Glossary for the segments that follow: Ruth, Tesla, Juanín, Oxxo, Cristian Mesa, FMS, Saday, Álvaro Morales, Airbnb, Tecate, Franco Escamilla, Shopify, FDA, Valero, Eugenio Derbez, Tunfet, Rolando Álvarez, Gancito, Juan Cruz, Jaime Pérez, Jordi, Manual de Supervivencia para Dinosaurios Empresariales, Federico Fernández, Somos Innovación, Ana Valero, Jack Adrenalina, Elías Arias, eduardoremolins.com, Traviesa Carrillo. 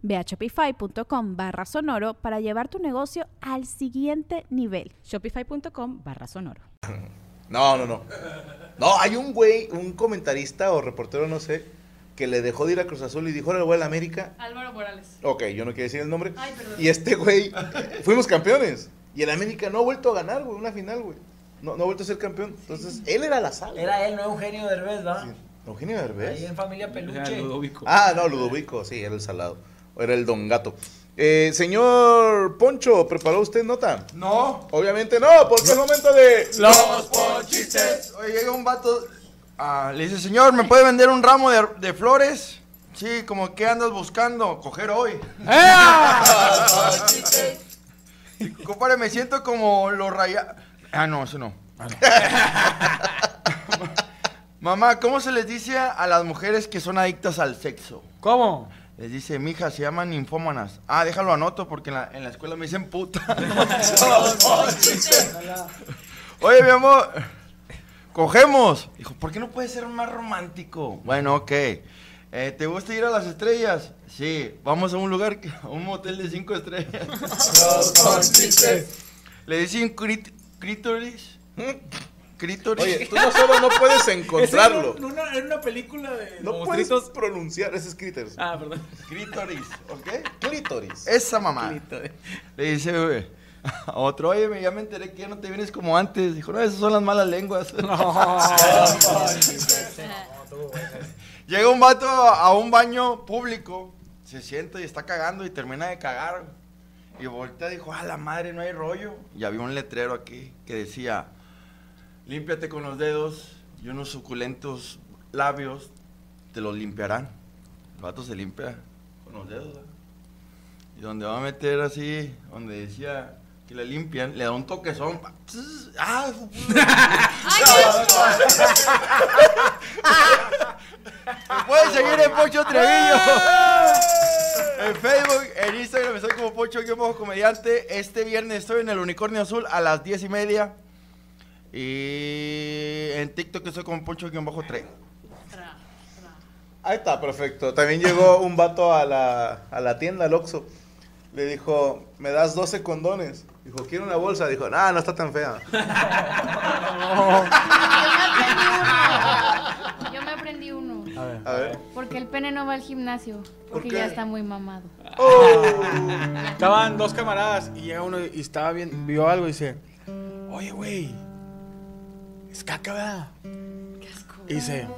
Ve a shopify.com/sonoro para llevar tu negocio al siguiente nivel. Shopify.com/sonoro. No. No, hay un güey, un comentarista o reportero, no sé, que le dejó de ir a Cruz Azul y dijo, ahora voy a la América. Álvaro Morales. Ok, yo no quiero decir el nombre. Ay, perdón. Y este güey, fuimos campeones. Y el América no ha vuelto a ganar, güey, una final, güey. No ha vuelto a ser campeón. Entonces, sí. Él era la sala. Era él, no Eugenio Derbez, ¿verdad? Sí. Eugenio Derbez. Ahí en Familia Peluche. Ludovico. Ludovico, sí, era el salado. Era el don gato. Señor Poncho, ¿preparó usted nota? No. Obviamente no, porque es momento de... ¡Los Ponchites! Oye, llega un vato, le dice, señor, ¿me puede vender un ramo de flores? Sí, como que andas buscando, coger hoy. ¡Los Ponchites! Compadre, me siento como los rayados. No. Mamá, ¿cómo se les dice a las mujeres que son adictas al sexo? ¿Cómo? Les dice, mija, se llaman ninfómanas. Déjalo anoto porque en la escuela me dicen puta. Oye, mi amor, cogemos. Dijo, ¿por qué no puede ser más romántico? Bueno, ok. ¿Te gusta ir a las estrellas? Sí, vamos a un lugar, a un motel de 5 estrellas. Le dicen crítoris. Crítoris. Oye, tú no solo no puedes encontrarlo. Es una película de... No puedes pronunciar, ese es crítoris. Perdón. Crítoris, ¿ok? Crítoris. Esa mamá. Clítoris. Le dice, güey, otro, oye, ya me enteré que ya no te vienes como antes. Dijo, no, esas son las malas lenguas. No. Llega un vato a un baño público, se sienta y está cagando y termina de cagar. Y voltea y dijo, la madre, no hay rollo. Y había un letrero aquí que decía... Límpiate con los dedos y unos suculentos labios te los limpiarán. El vato se limpia con los dedos, ¿verdad? Y donde va a meter así, donde decía que le limpian, le da un toquezón. Pueden seguir en Pocho Trevillo. En Facebook, en Instagram, estoy como Pocho-comediante. Este viernes estoy en el Unicornio Azul a las 10:30. Y en TikTok estoy con Poncho-3. Ahí está, perfecto. También llegó un vato a la tienda, al Oxxo. Le dijo, ¿me das 12 condones? Dijo, quiero una bolsa. Dijo, no está tan fea. Yo me aprendí uno. A ver. Porque el pene no va al gimnasio. Porque ya está muy mamado. Estaban dos camaradas y llega uno y estaba bien, vio algo y dice, oye, güey, es caca, ¿verdad? Qué asco. Y dice,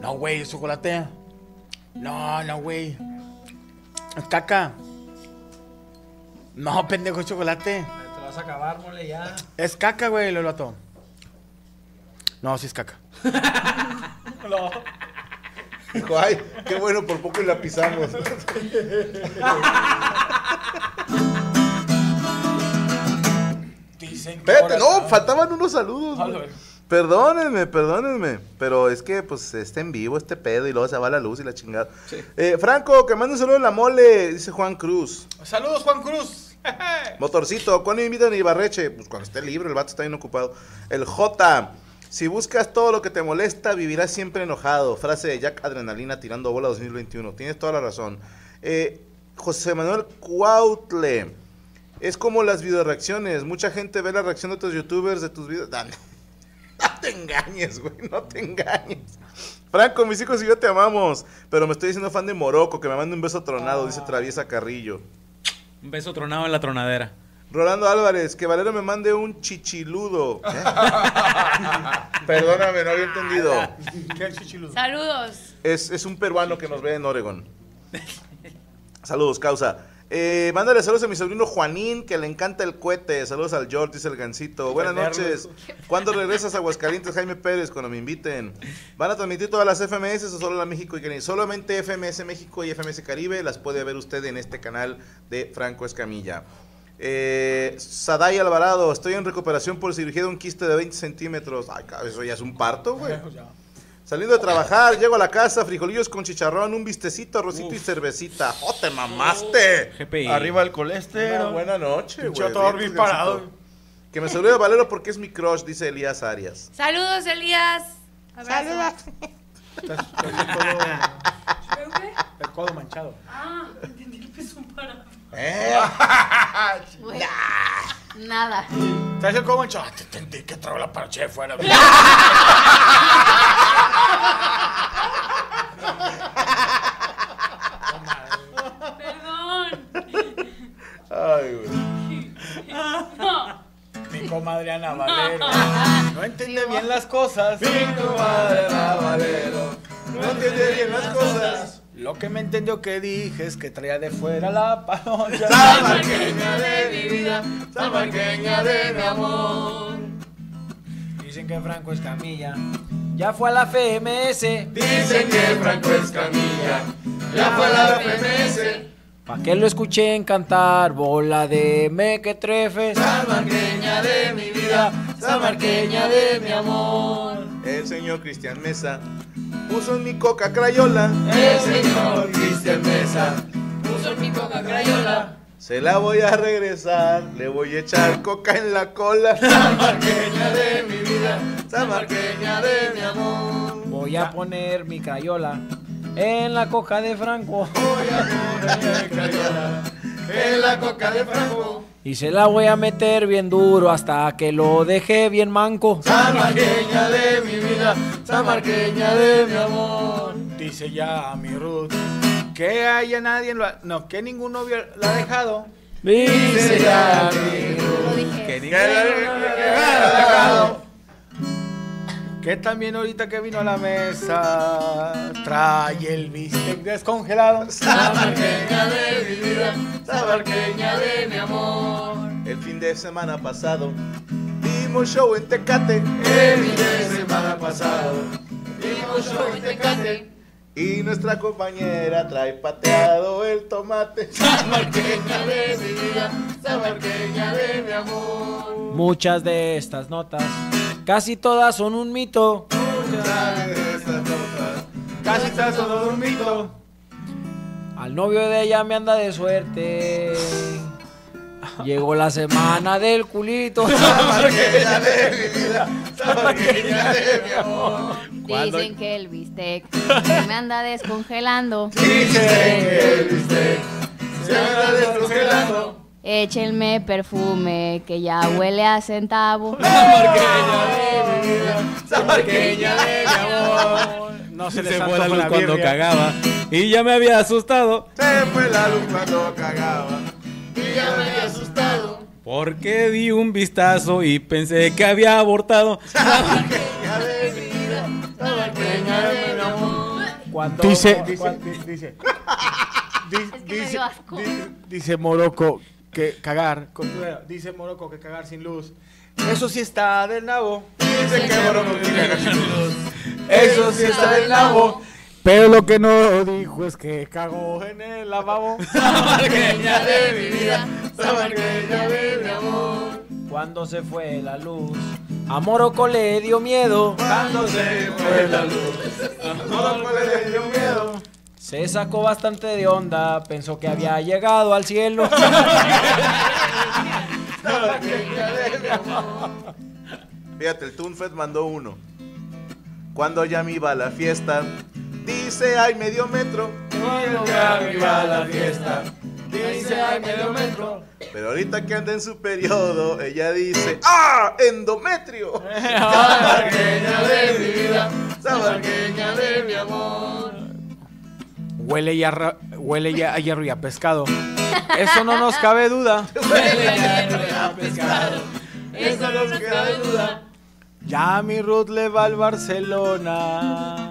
no, güey, es chocolate. No, güey, es caca. No, pendejo, es chocolate. Te lo vas a acabar, mole, ya. Es caca, güey, lo ató. No, sí es caca. No. Dijo, ay, qué bueno, por poco la pisamos. Espérate, faltaban unos saludos. Perdónenme, pero es que pues está en vivo este pedo y luego se va la luz y la chingada. Sí. Franco, que mande un saludo en la mole, dice Juan Cruz. Saludos, Juan Cruz. Motorcito, ¿cuándo me invitan a Ibarreche? Pues cuando esté libre, el vato está bien ocupado. El J, si buscas todo lo que te molesta, vivirás siempre enojado. Frase de Jack Adrenalina tirando bola 2021. Tienes toda la razón. José Manuel Cuautle. Es como las videoreacciones. Mucha gente ve la reacción de otros youtubers de tus videos. No te engañes, güey. No te engañes. Franco, mis hijos y yo te amamos. Pero me estoy diciendo fan de Moroco. Que me mande un beso tronado, dice Traviesa Carrillo. Un beso tronado en la tronadera. Rolando Álvarez, que Valero me mande un chichiludo. Perdóname, no había entendido. Saludos. Es un peruano que nos ve en Oregón. Saludos, causa. Mándale saludos a mi sobrino Juanín, que le encanta el cohete. Saludos al Jordi, dice el Gancito. Buenas noches. ¿Cuándo regresas a Aguascalientes, Jaime Pérez? Cuando me inviten. ¿Van a transmitir todas las FMS o solo la México y Caribe? Solamente FMS México y FMS Caribe las puede ver usted en este canal de Franco Escamilla. Saday Alvarado, estoy en recuperación por cirugía de un quiste de 20 centímetros. Ay, eso ya es un parto, güey. Saliendo de trabajar, llego a la casa, frijolillos con chicharrón, un vistecito, arrocito y cervecita. ¡Oh, te mamaste! GPI. Arriba el colesterol. Buena noche, güey. Yo todo bien parado. Que me salude a Valero porque es mi crush, dice Elías Arias. Saludos, Elías. Saludos. El codo manchado. Ah, entendí el peso parado. Bueno, nada. ¿Traes el codo manchado? Ah, te entendí que traigo la parche de fuera. Perdón. Ay, güey. No. Mi comadre Ana Valero. No entiende bien las cosas. Mi comadre Ana Valero. No entiende bien las cosas. Lo que me entendió que dije es que traía de fuera la panocha. Salvarqueña de mi vida, salvarqueña de mi amor. Dicen que Franco Escamilla ya fue a la FMS. Dicen que Franco Escamilla ya fue a la FMS. Pa' que lo escuché cantar, bola de mequetrefes. Salvarqueña de mi vida, salvarqueña de mi amor. El señor Cristian Mesa puso en mi coca crayola. El señor Cristian Mesa puso en mi coca crayola. Se la voy a regresar, le voy a echar coca en la cola. Salvarqueña de mi vida, salvarqueña de mi amor. Voy a poner mi crayola en la coca de Franco. Voy a poner mi crayola en la coca de Franco. Y se la voy a meter bien duro hasta que lo deje bien manco. Salvarqueña de mi vida, salvarqueña de mi amor. Dice ya mi Ruth que haya nadie, no, que ningún novio la ha dejado. Dice ya que ningún la ha dejado. Que también ahorita que vino a la mesa trae el bistec descongelado. Salvarqueña de mi vida, salvarqueña de mi amor. El fin de semana pasado dimos show en Tecate. El fin de semana pasado dimos show en Tecate. Y nuestra compañera trae pateado el tomate. Salvarqueña de mi vida, salvarqueña de mi amor. Muchas de estas notas, casi todas son un mito. Muchas de estas notas, casi todas son un mito. Al novio de ella me anda de suerte. Llegó la semana del culito. Salvarqueña de mi vida, salvarqueña de mi amor. Dicen que el bistec se me anda descongelando. Dicen que el bistec se me anda descongelando. Échenme perfume que ya huele a centavo. Salvarqueña de mi vida, salvarqueña de mi amor. No se fue la luz cuando cagaba y ya me había asustado. Se fue la luz cuando cagaba. Ya me había asustado porque di un vistazo y pensé que había abortado. Salvarqueña de mi vida, salvarqueña de mi amor. Cuando dice Moroco que cagar con rueda, dice Moroco que cagar sin luz, eso sí está del nabo. Dice que Moroco que cagar sin luz, eso sí está del nabo. Pero lo que no dijo es que cagó en el lavabo. Salvarqueña de mi vida, salvarqueña de mi amor. Cuando se fue la luz, a Moroco le dio miedo. Cuando se fue la luz, a Moroco le dio miedo. Se sacó bastante de onda, pensó que había llegado al cielo. Salvarqueña de mi amor. Fíjate, el Tunfet mandó uno. Cuando ya me iba a la fiesta, dice, ay, medio metro. Cuando ya me iba a la fiesta, dice, ay, medio metro. Pero ahorita que anda en su periodo, ella dice, ¡ah, endometrio! Salvarqueña de mi vida, salvarqueña de mi amor. Huele ya a hierro y a pescado. Eso no nos cabe duda. Huele ya a hierro y a pescado. Eso no nos cabe duda. Ya mi Ruth le va al Barcelona,